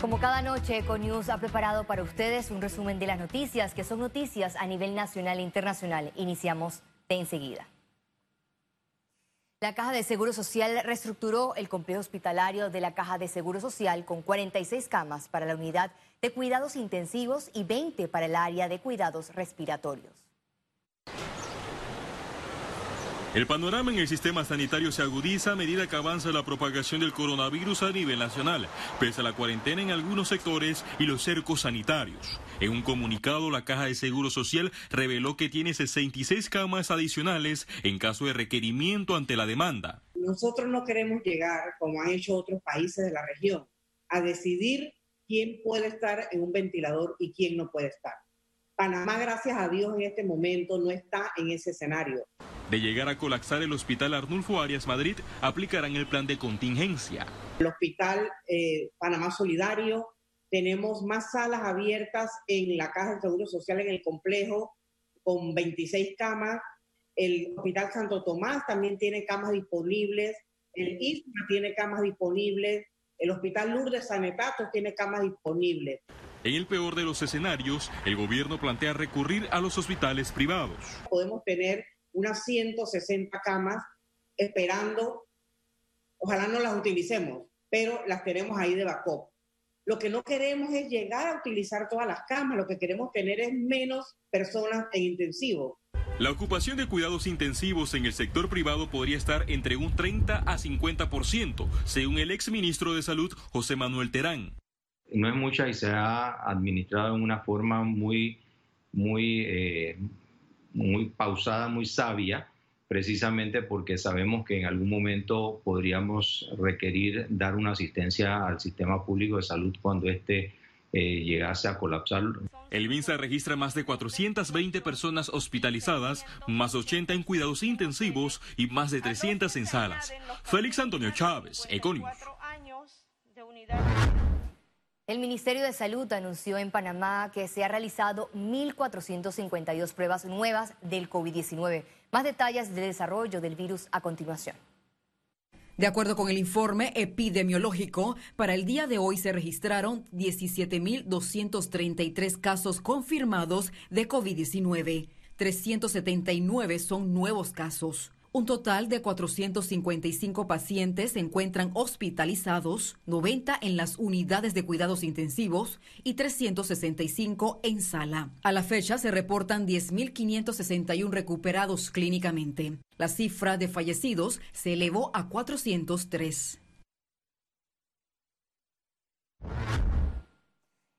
Como cada noche, ECO News ha preparado para ustedes un resumen de las noticias, que son noticias a nivel nacional e internacional. Iniciamos de enseguida. La Caja de Seguro Social reestructuró el complejo hospitalario de la Caja de Seguro Social con 46 camas para la unidad de cuidados intensivos y 20 para el área de cuidados respiratorios. El panorama en el sistema sanitario se agudiza a medida que avanza la propagación del coronavirus a nivel nacional, pese a la cuarentena en algunos sectores y los cercos sanitarios. En un comunicado, la Caja de Seguro Social reveló que tiene 66 camas adicionales en caso de requerimiento ante la demanda. Nosotros no queremos llegar, como han hecho otros países de la región, a decidir quién puede estar en un ventilador y quién no puede estar. Panamá, gracias a Dios, en este momento no está en ese escenario. De llegar a colapsar el Hospital Arnulfo Arias Madrid, aplicarán el plan de contingencia. El Hospital Panamá Solidario, tenemos más salas abiertas en la Caja de Seguro Social en el complejo, con 26 camas. El Hospital Santo Tomás también tiene camas disponibles. El ISMA tiene camas disponibles. El Hospital Lourdes San Epato tiene camas disponibles. En el peor de los escenarios, el gobierno plantea recurrir a los hospitales privados. Podemos tener unas 160 camas esperando, ojalá no las utilicemos, pero las tenemos ahí de backup. Lo que no queremos es llegar a utilizar todas las camas, lo que queremos tener es menos personas en intensivo. La ocupación de cuidados intensivos en el sector privado podría estar entre un 30 a 50%, según el exministro de Salud, José Manuel Terán. No es mucha y se ha administrado en una forma muy pausada, muy sabia, precisamente porque sabemos que en algún momento podríamos requerir dar una asistencia al sistema público de salud cuando éste llegase a colapsar. El Minsa registra más de 420 personas hospitalizadas, más 80 en cuidados intensivos y más de 300 en salas. Félix Antonio Chávez, Econius. El Ministerio de Salud anunció en Panamá que se ha realizado 1.452 pruebas nuevas del COVID-19. Más detalles del desarrollo del virus a continuación. De acuerdo con el informe epidemiológico, para el día de hoy se registraron 17.233 casos confirmados de COVID-19. 379 son nuevos casos. Un total de 455 pacientes se encuentran hospitalizados, 90 en las unidades de cuidados intensivos y 365 en sala. A la fecha se reportan 10.561 recuperados clínicamente. La cifra de fallecidos se elevó a 403.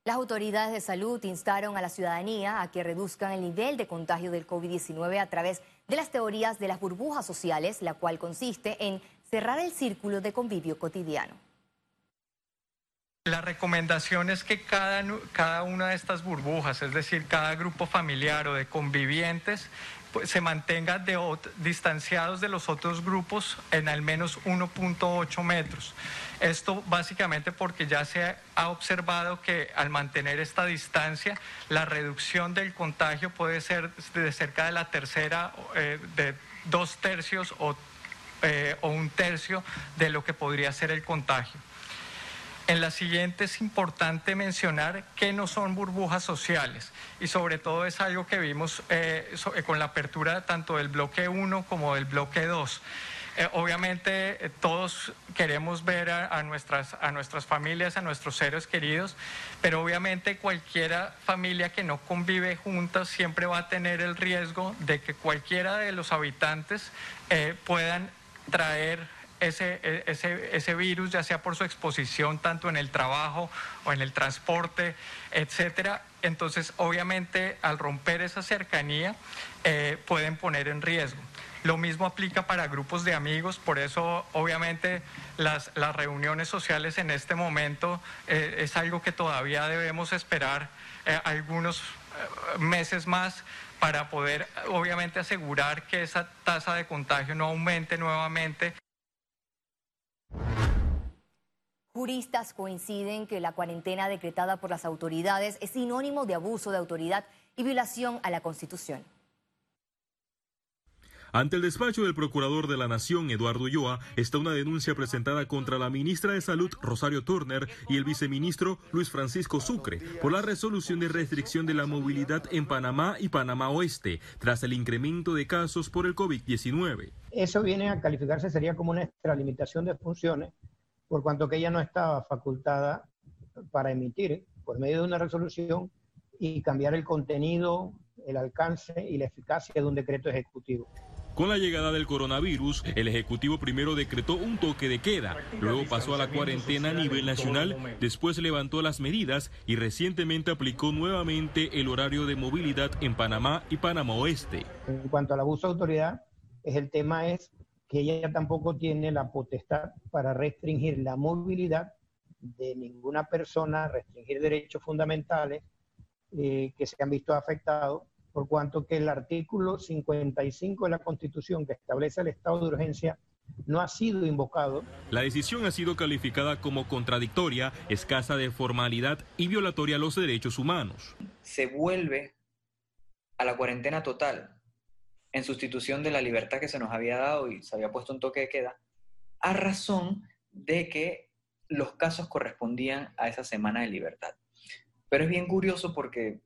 Las autoridades de salud instaron a la ciudadanía a que reduzcan el nivel de contagio del COVID-19 a través de las teorías de las burbujas sociales, la cual consiste en cerrar el círculo de convivio cotidiano. La recomendación es que cada una de estas burbujas, es decir, cada grupo familiar o de convivientes, pues, se mantengan distanciados de los otros grupos en al menos 1.8 metros. Esto básicamente porque ya se ha observado que al mantener esta distancia, la reducción del contagio puede ser de cerca de la tercera, de 2/3 o 1/3 de lo que podría ser el contagio. En la siguiente es importante mencionar que no son burbujas sociales y sobre todo es algo que vimos con la apertura tanto del bloque 1 como del bloque 2. Obviamente todos queremos ver a nuestras familias, a nuestros seres queridos, pero obviamente cualquiera familia que no convive juntas siempre va a tener el riesgo de que cualquiera de los habitantes puedan traer ese virus, ya sea por su exposición tanto en el trabajo o en el transporte, etcétera. Entonces, obviamente, al romper esa cercanía, pueden poner en riesgo. Lo mismo aplica para grupos de amigos, por eso, obviamente, las reuniones sociales en este momento es algo que todavía debemos esperar algunos meses más, para poder, obviamente, asegurar que esa tasa de contagio no aumente nuevamente. Juristas coinciden que la cuarentena decretada por las autoridades es sinónimo de abuso de autoridad y violación a la Constitución. Ante el despacho del Procurador de la Nación, Eduardo Yoa, está una denuncia presentada contra la ministra de Salud, Rosario Turner, y el viceministro Luis Francisco Sucre por la resolución de restricción de la movilidad en Panamá y Panamá Oeste, tras el incremento de casos por el COVID-19. Eso viene a calificarse, sería como una extralimitación de funciones, por cuanto que ella no estaba facultada para emitir, por medio de una resolución, y cambiar el contenido, el alcance y la eficacia de un decreto ejecutivo. Con la llegada del coronavirus, el Ejecutivo primero decretó un toque de queda, luego pasó a la cuarentena a nivel nacional, después levantó las medidas y recientemente aplicó nuevamente el horario de movilidad en Panamá y Panamá Oeste. En cuanto al abuso de autoridad, el tema es que ella tampoco tiene la potestad para restringir la movilidad de ninguna persona, restringir derechos fundamentales que se han visto afectados, por cuanto que el artículo 55 de la Constitución, que establece el estado de urgencia, no ha sido invocado. La decisión ha sido calificada como contradictoria, escasa de formalidad y violatoria a los derechos humanos. Se vuelve a la cuarentena total, en sustitución de la libertad que se nos había dado y se había puesto un toque de queda, a razón de que los casos correspondían a esa semana de libertad. Pero es bien curioso porque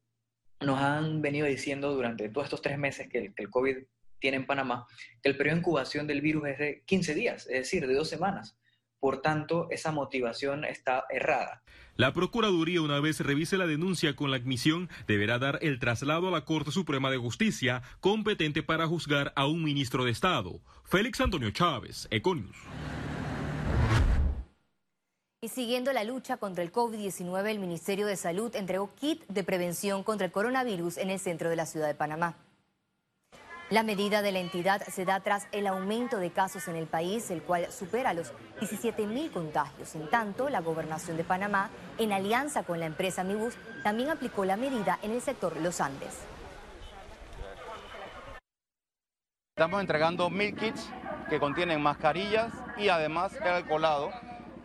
nos han venido diciendo durante todos estos 3 meses que el COVID tiene en Panamá, que el periodo de incubación del virus es de 15 días, es decir, de 2 semanas. Por tanto, esa motivación está errada. La Procuraduría, una vez revise la denuncia con la admisión, deberá dar el traslado a la Corte Suprema de Justicia, competente para juzgar a un ministro de Estado. Félix Antonio Chávez, Econius. Y siguiendo la lucha contra el COVID-19, el Ministerio de Salud entregó kit de prevención contra el coronavirus en el centro de la ciudad de Panamá. La medida de la entidad se da tras el aumento de casos en el país, el cual supera los 17.000 contagios. En tanto, la Gobernación de Panamá, en alianza con la empresa MiBus, también aplicó la medida en el sector Los Andes. Estamos entregando 1.000 kits que contienen mascarillas y además el alcoholado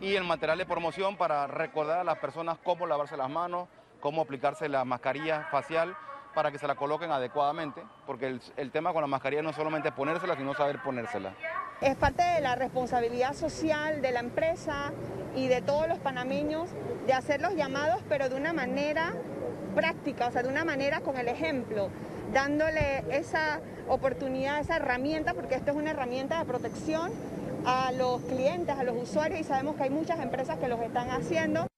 y el material de promoción para recordar a las personas cómo lavarse las manos, cómo aplicarse la mascarilla facial para que se la coloquen adecuadamente, porque el tema con la mascarilla no es solamente ponérsela, sino saber ponérsela. Es parte de la responsabilidad social de la empresa y de todos los panameños de hacer los llamados, pero de una manera práctica, o sea, de una manera con el ejemplo, dándole esa oportunidad, esa herramienta, porque esto es una herramienta de protección, a los clientes, a los usuarios, y sabemos que hay muchas empresas que los están haciendo.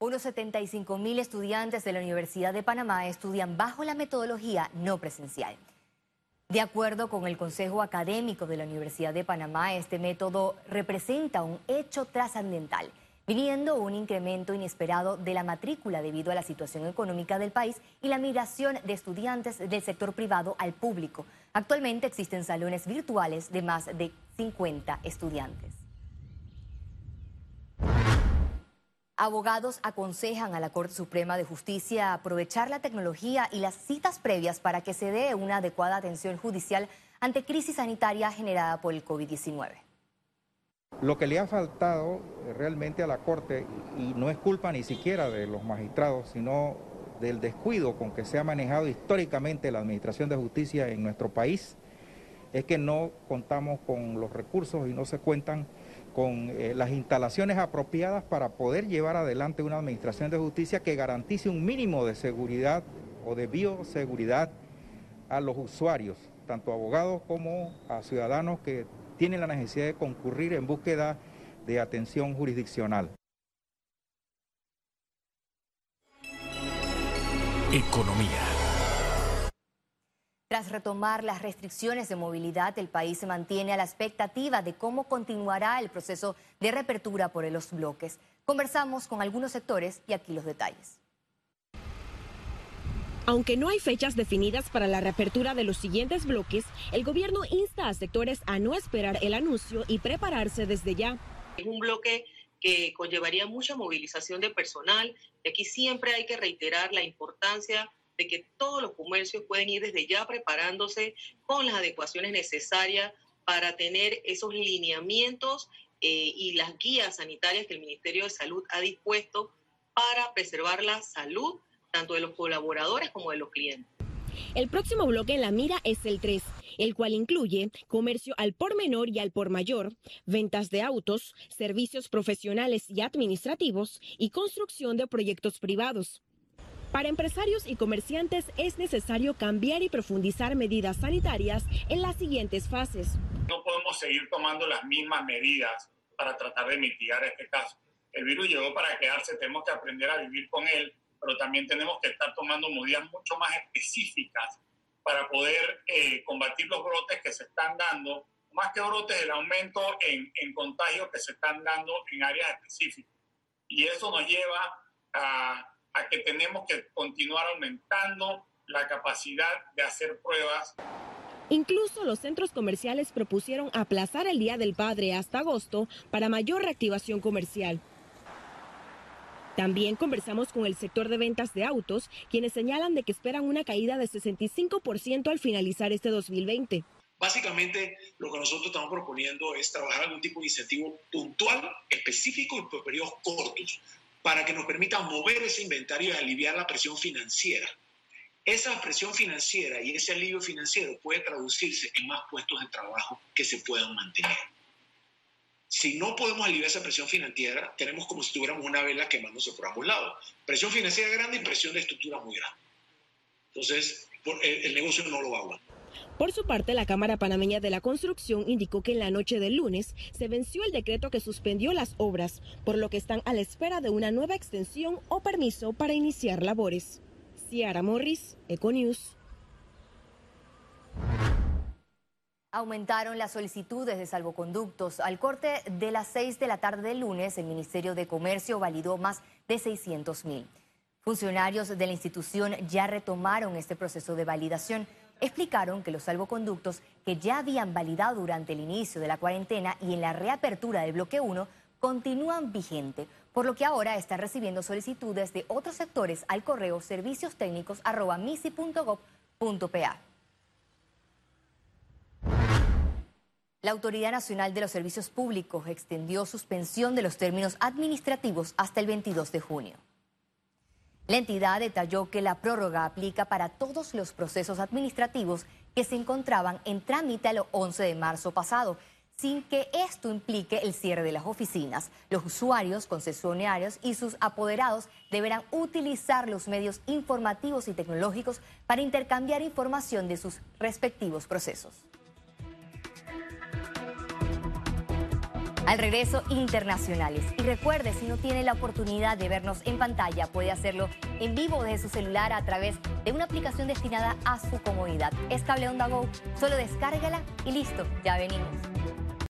Unos 75.000 estudiantes de la Universidad de Panamá estudian bajo la metodología no presencial. De acuerdo con el Consejo Académico de la Universidad de Panamá, este método representa un hecho trascendental, viniendo un incremento inesperado de la matrícula debido a la situación económica del país y la migración de estudiantes del sector privado al público. Actualmente existen salones virtuales de más de 50 estudiantes. Abogados aconsejan a la Corte Suprema de Justicia aprovechar la tecnología y las citas previas para que se dé una adecuada atención judicial ante crisis sanitaria generada por el COVID-19. Lo que le ha faltado realmente a la Corte, y no es culpa ni siquiera de los magistrados, sino del descuido con que se ha manejado históricamente la Administración de Justicia en nuestro país, es que no contamos con los recursos y no se cuentan con las instalaciones apropiadas para poder llevar adelante una Administración de Justicia que garantice un mínimo de seguridad o de bioseguridad a los usuarios, tanto abogados como a ciudadanos que tienen la necesidad de concurrir en búsqueda de atención jurisdiccional. Economía. Tras retomar las restricciones de movilidad, el país se mantiene a la expectativa de cómo continuará el proceso de reapertura por los bloques. Conversamos con algunos sectores y aquí los detalles. Aunque no hay fechas definidas para la reapertura de los siguientes bloques, el gobierno insta a sectores a no esperar el anuncio y prepararse desde ya. Es un bloque que conllevaría mucha movilización de personal. Y aquí siempre hay que reiterar la importancia de que todos los comercios pueden ir desde ya preparándose con las adecuaciones necesarias para tener esos lineamientos y las guías sanitarias que el Ministerio de Salud ha dispuesto para preservar la salud, tanto de los colaboradores como de los clientes. El próximo bloque en la mira es el 3, el cual incluye comercio al por menor y al por mayor, ventas de autos, servicios profesionales y administrativos y construcción de proyectos privados. Para empresarios y comerciantes es necesario cambiar y profundizar medidas sanitarias en las siguientes fases. No podemos seguir tomando las mismas medidas para tratar de mitigar este caso. El virus llegó para quedarse, tenemos que aprender a vivir con él, pero también tenemos que estar tomando medidas mucho más específicas para poder combatir los brotes que se están dando, más que brotes, el aumento en contagios que se están dando en áreas específicas. Y eso nos lleva a que tenemos que continuar aumentando la capacidad de hacer pruebas. Incluso los centros comerciales propusieron aplazar el Día del Padre hasta agosto para mayor reactivación comercial. También conversamos con el sector de ventas de autos, quienes señalan de que esperan una caída de 65% al finalizar este 2020. Básicamente, lo que nosotros estamos proponiendo es trabajar algún tipo de incentivo puntual, específico y por periodos cortos, para que nos permita mover ese inventario y aliviar la presión financiera. Esa presión financiera y ese alivio financiero puede traducirse en más puestos de trabajo que se puedan mantener. Si no podemos aliviar esa presión financiera, tenemos como si tuviéramos una vela quemándose por ambos lados. Presión financiera grande y presión de estructura muy grande. Entonces, el negocio no lo aguanta. Por su parte, la Cámara Panameña de la Construcción indicó que en la noche del lunes se venció el decreto que suspendió las obras, por lo que están a la espera de una nueva extensión o permiso para iniciar labores. Ciara Morris, ECO News. Aumentaron las solicitudes de salvoconductos. Al corte de las 6 de la tarde del lunes, el Ministerio de Comercio validó más de 600.000. Funcionarios de la institución ya retomaron este proceso de validación. Explicaron que los salvoconductos que ya habían validado durante el inicio de la cuarentena y en la reapertura del bloque 1 continúan vigente, por lo que ahora están recibiendo solicitudes de otros sectores al correo serviciostecnicos@misi.gov.pa. La Autoridad Nacional de los Servicios Públicos extendió suspensión de los términos administrativos hasta el 22 de junio. La entidad detalló que la prórroga aplica para todos los procesos administrativos que se encontraban en trámite el 11 de marzo pasado, sin que esto implique el cierre de las oficinas. Los usuarios, concesionarios y sus apoderados deberán utilizar los medios informativos y tecnológicos para intercambiar información de sus respectivos procesos. Al regreso, internacionales. Y recuerde, si no tiene la oportunidad de vernos en pantalla, puede hacerlo en vivo desde su celular a través de una aplicación destinada a su comodidad. Es Cableonda Go, solo descárgala y listo, ya venimos.